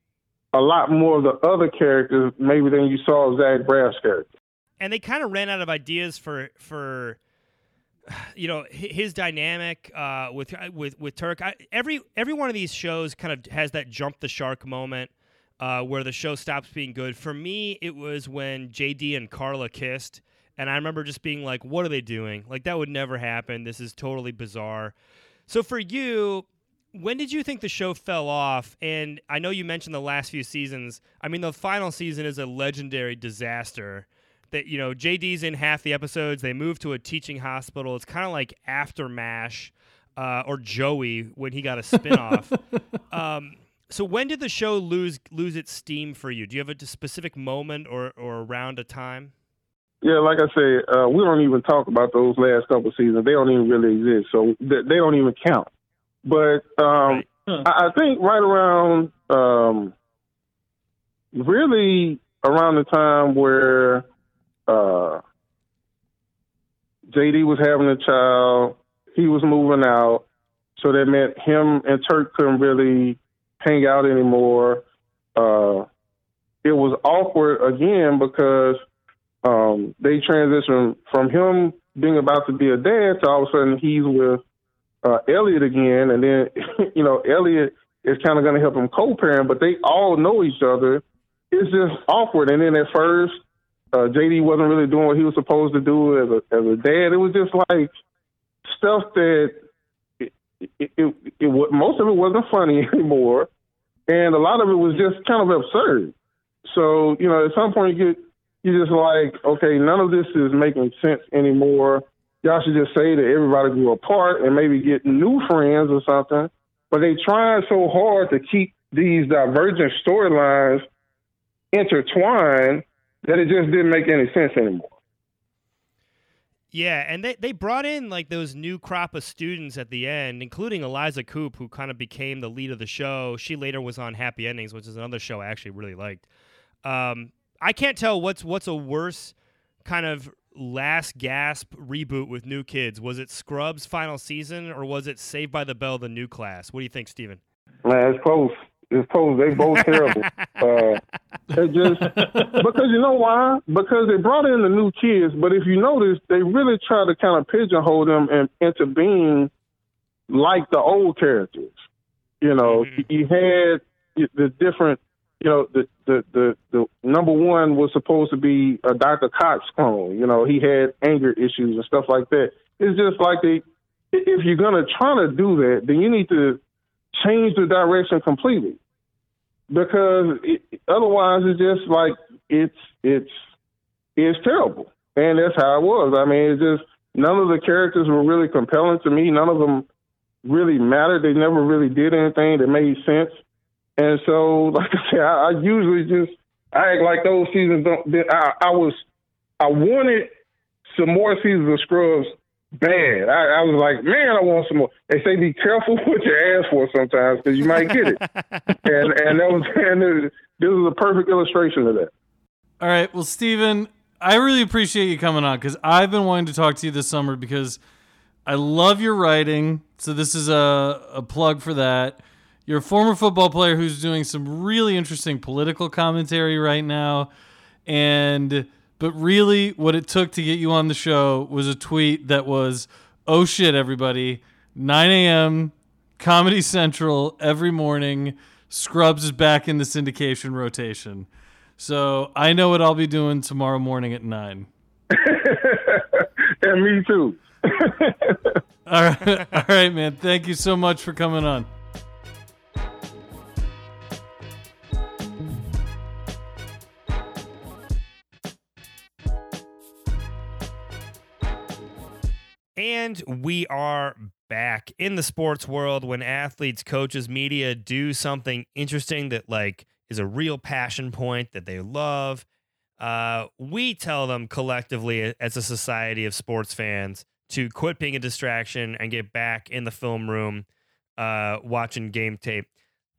a lot more of the other characters maybe than you saw Zach Braff's character. And they kind of ran out of ideas for for you know his dynamic uh, with with with Turk. I, every every one of these shows kind of has that jump the shark moment uh, where the show stops being good. For me, it was when J D and Carla kissed. And I remember just being like, what are they doing? Like, that would never happen. This is totally bizarre. So for you, when did you think the show fell off? And I know you mentioned the last few seasons. I mean, the final season is a legendary disaster that, you know, J D's in half the episodes. They move to a teaching hospital. It's kind of like after MASH uh, or Joey when he got a spinoff. um, so when did the show lose lose its steam for you? Do you have a specific moment or, or around a time? Yeah, like I said, uh, we don't even talk about those last couple seasons. They don't even really exist, so th- they don't even count. But um, right. huh. I-, I think right around, um, really around the time where uh, J D was having a child, he was moving out, so that meant him and Turk couldn't really hang out anymore. Uh, it was awkward again because Um, they transitioned from him being about to be a dad to all of a sudden he's with uh, Elliot again. And then, you know, Elliot is kind of going to help him co-parent, but they all know each other. It's just awkward. And then at first, uh, J D wasn't really doing what he was supposed to do as a, as a dad. It was just like stuff that it, it, it, it, it, most of it wasn't funny anymore. And a lot of it was just kind of absurd. So, you know, at some point you get, you're just like, okay, none of this is making sense anymore. Y'all should just say that everybody grew apart and maybe get new friends or something. But they trying so hard to keep these divergent storylines intertwined that it just didn't make any sense anymore. Yeah, and they, they brought in like those new crop of students at the end, including Eliza Coupe, who kind of became the lead of the show. She later was on Happy Endings, which is another show I actually really liked. Um, I can't tell what's what's a worse kind of last gasp reboot with new kids. Was it Scrubs' final season, or was it Saved by the Bell, the new class? What do you think, Stephen? Man, it's close. It's close. They both terrible. Uh, it just because you know why? Because they brought in the new kids, but if you notice, they really try to kind of pigeonhole them and into being like the old characters. You know, mm-hmm. you had the different. You know, the, the, the, the number one was supposed to be a Doctor Cox clone. You know, he had anger issues and stuff like that. It's just like they, if you're going to try to do that, then you need to change the direction completely. Because it, otherwise it's just like it's it's it's terrible. And that's how it was. I mean, it's just none of the characters were really compelling to me. None of them really mattered. They never really did anything that made sense. And so, like I said, I, I usually just I act like those seasons don't. I, I was I wanted some more seasons of Scrubs bad. I, I was like, man, I want some more. They say be careful what you ask for sometimes because you might get it. and and that was and this, this was a perfect illustration of that. All right, well, Stephen, I really appreciate you coming on because I've been wanting to talk to you this summer because I love your writing. So this is a, a plug for that. You're a former football player who's doing some really interesting political commentary right now. And but really what it took to get you on the show was a tweet that was, oh shit, everybody, nine a.m. Comedy Central every morning, Scrubs is back in the syndication rotation. So I know what I'll be doing tomorrow morning at nine. And me too. All right. All right, man. Thank you so much for coming on. And we are back in the sports world when athletes, coaches, media do something interesting that like is a real passion point that they love. Uh, we tell them collectively as a society of sports fans to quit being a distraction and get back in the film room uh, watching game tape.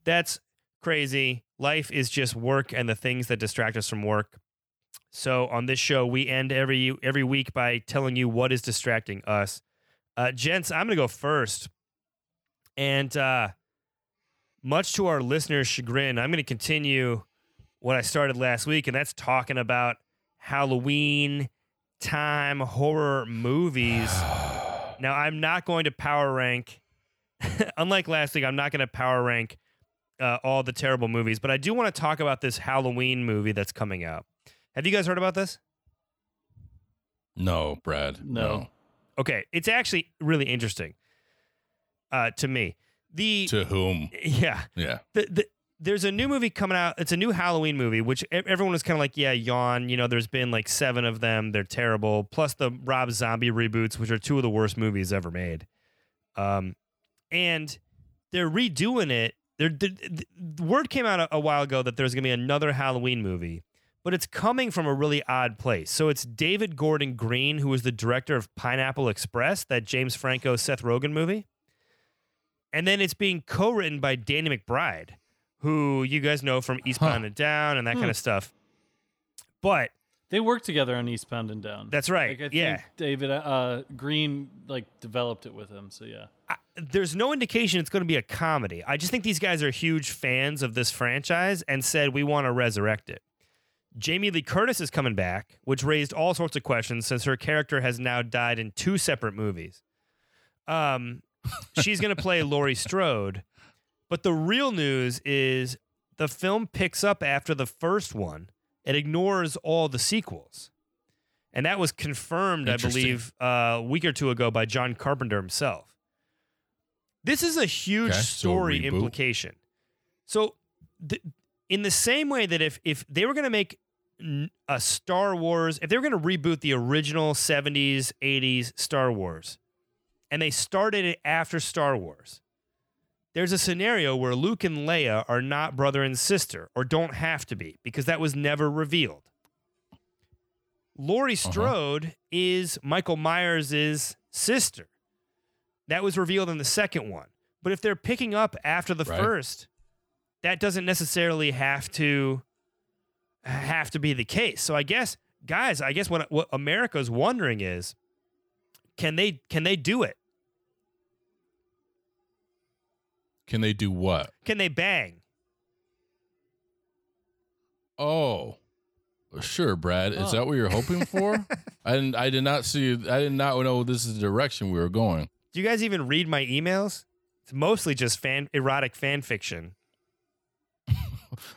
That's crazy. Life is just work and the things that distract us from work. So on this show, we end every every week by telling you what is distracting us. Uh, gents, I'm going to go first. And uh, much to our listeners' chagrin, I'm going to continue what I started last week, and that's talking about Halloween time horror movies. Now, I'm not going to power rank. Unlike last week, I'm not going to power rank uh, all the terrible movies, but I do want to talk about this Halloween movie that's coming out. Have you guys heard about this? No, Brad. No. no. Okay. It's actually really interesting uh, to me. The To whom? Yeah. Yeah. The, the, there's a new movie coming out. It's a new Halloween movie, which everyone was kind of like, yeah, yawn. You know, there's been like seven of them. They're terrible. Plus the Rob Zombie reboots, which are two of the worst movies ever made. Um, and they're redoing it. They're, they're, the word came out a, a while ago that there's going to be another Halloween movie, but it's coming from a really odd place. So it's David Gordon Green, who is the director of Pineapple Express, that James Franco, Seth Rogen movie. And then it's being co-written by Danny McBride, who you guys know from Eastbound huh. and Down and that hmm. kind of stuff. But they work together on Eastbound and Down. That's right. Like, I think yeah. David uh, Green like developed it with him. So yeah. I, there's no indication it's going to be a comedy. I just think these guys are huge fans of this franchise and said, we want to resurrect it. Jamie Lee Curtis is coming back, which raised all sorts of questions since her character has now died in two separate movies. Um, she's going to play Laurie Strode, but the real news is the film picks up after the first one. It ignores all the sequels, and that was confirmed, I believe, uh, a week or two ago by John Carpenter himself. This is a huge okay, story so implication. So, th- in the same way that if if they were going to make a Star Wars, if they were going to reboot the original seventies, eighties Star Wars, and they started it after Star Wars, there's a scenario where Luke and Leia are not brother and sister, or don't have to be, because that was never revealed. Laurie Strode uh-huh. is Michael Myers' sister. That was revealed in the second one. But if they're picking up after the right. first, that doesn't necessarily have to have to be the case. So I guess, guys, I guess what, what America's wondering is, can they can they do it? Can they do what? Can they bang? Oh, sure, Brad. Is oh. that what you're hoping for? I didn't. I did not see. I did not know this is the direction we were going. Do you guys even read my emails? It's mostly just fan erotic fan fiction.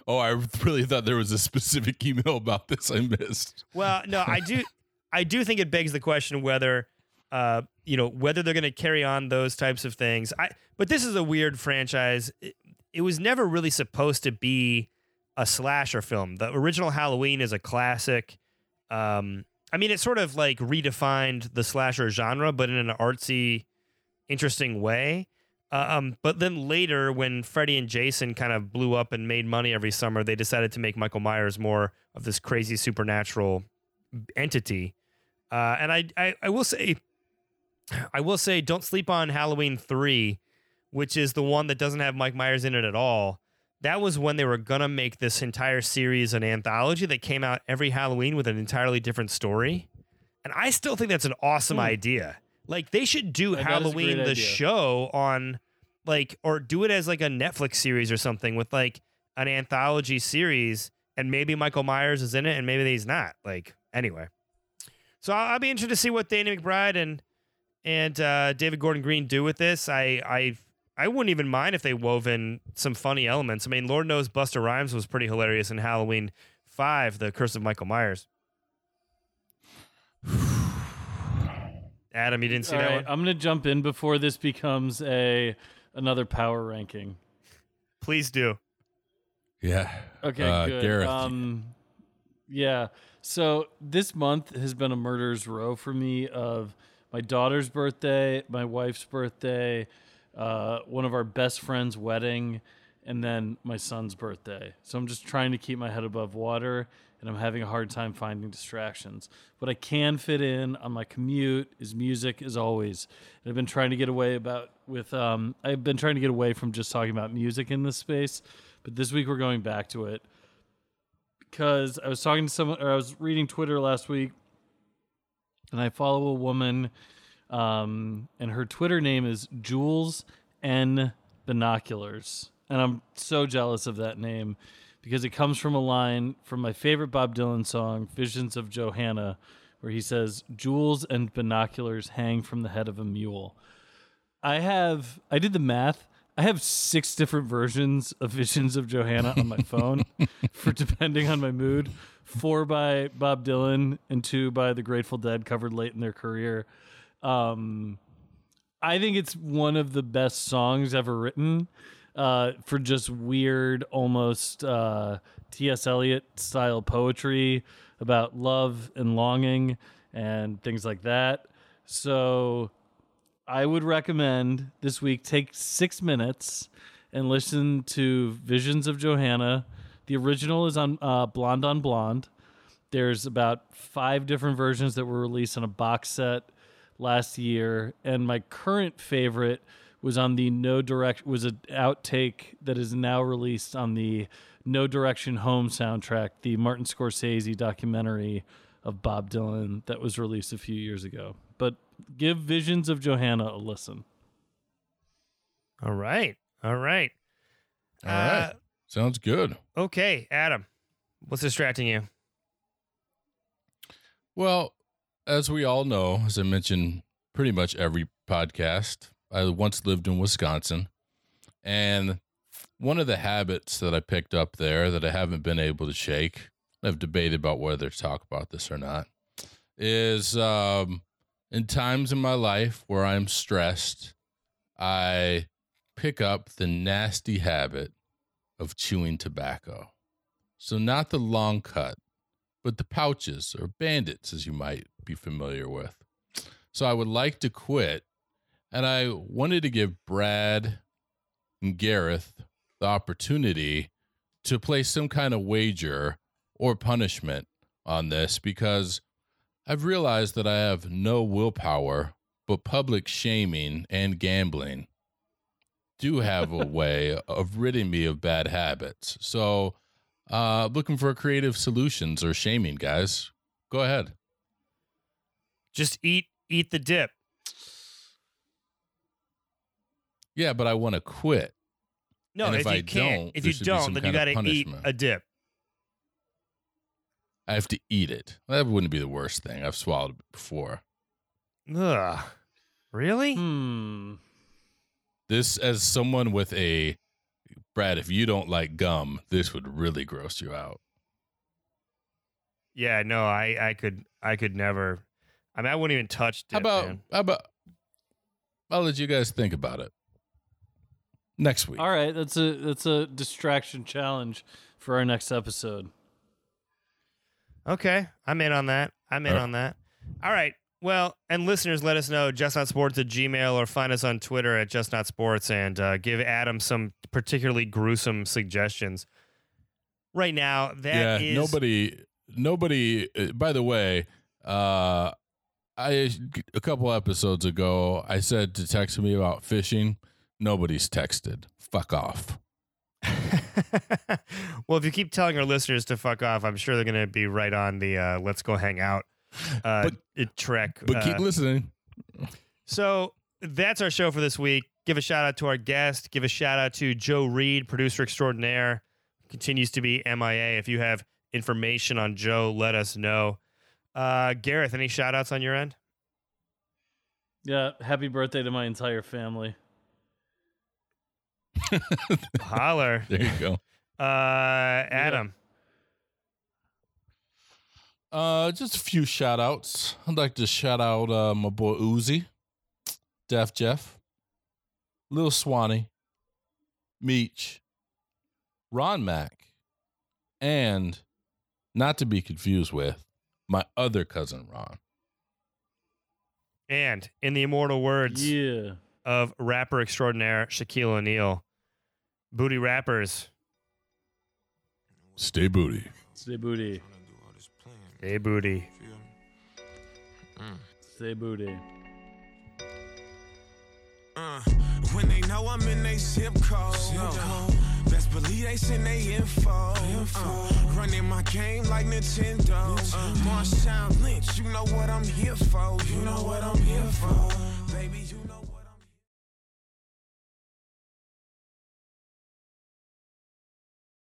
Oh, I really thought there was a specific email about this I missed. Well, no, I do. I do think it begs the question whether, uh, you know, whether they're going to carry on those types of things. I but this is a weird franchise. It, it was never really supposed to be a slasher film. The original Halloween is a classic. Um, I mean, it sort of like redefined the slasher genre, but in an artsy, interesting way. Um, but then later, when Freddie and Jason kind of blew up and made money every summer, they decided to make Michael Myers more of this crazy supernatural entity. Uh, and I, I, I will say, I will say, don't sleep on Halloween three, which is the one that doesn't have Mike Myers in it at all. That was when they were going to make this entire series an anthology that came out every Halloween with an entirely different story. And I still think that's an awesome mm. idea. Like, they should do I Halloween the idea. show on, like, or do it as, like, a Netflix series or something with, like, an anthology series, and maybe Michael Myers is in it, and maybe he's not. Like, anyway. So I'll, I'll be interested to see what Danny McBride and and uh, David Gordon Green do with this. I I I wouldn't even mind if they wove in some funny elements. I mean, Lord knows Busta Rhymes was pretty hilarious in Halloween five, The Curse of Michael Myers. Adam, you didn't see All that right. one? I'm going to jump in before this becomes a another power ranking. Please do. Yeah. Okay, uh, good. Gareth. Um, yeah. So this month has been a murderer's row for me of my daughter's birthday, my wife's birthday, uh, one of our best friend's wedding, and then my son's birthday. So I'm just trying to keep my head above water, and I'm having a hard time finding distractions. What I can fit in on my commute is music, as always. And I've been trying to get away about with. Um, I've been trying to get away from just talking about music in this space, but this week we're going back to it because I was talking to someone, or I was reading Twitter last week, and I follow a woman, um, and her Twitter name is Jules N Binoculars, and I'm so jealous of that name, because it comes from a line from my favorite Bob Dylan song, Visions of Johanna, where he says, "Jewels and binoculars hang from the head of a mule." I have, I did the math. I have six different versions of Visions of Johanna on my phone, for depending on my mood. Four by Bob Dylan and two by the Grateful Dead, covered late in their career. Um, I think it's one of the best songs ever written. Uh, for just weird, almost uh, T S Eliot style poetry about love and longing and things like that. So I would recommend this week take six minutes and listen to Visions of Johanna. The original is on uh, Blonde on Blonde. There's about five different versions that were released on a box set last year. And my current favorite was on the No Direction, was an outtake that is now released on the No Direction Home soundtrack, the Martin Scorsese documentary of Bob Dylan that was released a few years ago. But give Visions of Johanna a listen. All right. All right. All uh, right. Sounds good. Okay, Adam, what's distracting you? Well, as we all know, as I mentioned pretty much every podcast, I once lived in Wisconsin, and one of the habits that I picked up there that I haven't been able to shake, I've debated about whether to talk about this or not, is um, in times in my life where I'm stressed, I pick up the nasty habit of chewing tobacco. So not the long cut, but the pouches or bandits, as you might be familiar with. So I would like to quit. And I wanted to give Brad and Gareth the opportunity to place some kind of wager or punishment on this, because I've realized that I have no willpower, but public shaming and gambling do have a way of ridding me of bad habits. So uh, looking for creative solutions or shaming, guys. Go ahead. Just eat, eat the dip. Yeah, but I want to quit. No, and if, if you I can't, don't, if you don't, then you got to eat a dip. I have to eat it. That wouldn't be the worst thing. I've swallowed it before. Ugh. Really? Hmm. This, as someone with a, Brad, if you don't like gum, this would really gross you out. Yeah, no, I, I could, I could never. I mean, I wouldn't even touch dip. How about, man. how about? I'll let you guys think about it. Next week. All right, that's a that's a distraction challenge for our next episode. Okay, I'm in on that. I'm in right. on that. All right, Well, and listeners, let us know, justnotsports at Gmail, or find us on Twitter at justnotsports, and uh, give Adam some particularly gruesome suggestions. Right now, that yeah, is... Nobody, nobody, by the way, uh, I a couple episodes ago, I said to text me about fishing. Nobody's texted. Fuck off. Well, if you keep telling our listeners to fuck off, I'm sure they're going to be right on the uh, let's go hang out uh, but, trek. But uh, keep listening. So that's our show for this week. Give a shout out to our guest. Give a shout out to Joe Reed, producer extraordinaire. Continues to be M I A. If you have information on Joe, let us know. Uh, Gareth, any shout outs on your end? Yeah. Happy birthday to my entire family. Holler. There you go. Uh, Adam. Yeah. Uh, just a few shout outs. I'd like to shout out uh, my boy Uzi, Def Jeff, Lil Swanee, Meech, Ron Mack, and not to be confused with my other cousin Ron. And in the immortal words yeah. of rapper extraordinaire Shaquille O'Neal, booty rappers, stay booty. Stay booty. Stay booty. Stay booty. Uh, when they know I'm in they zip code, no. Best believe they send they info. Uh, running my game like Nintendo. Uh, Marshawn Lynch, you know what I'm here for. You know what I'm here for, baby. You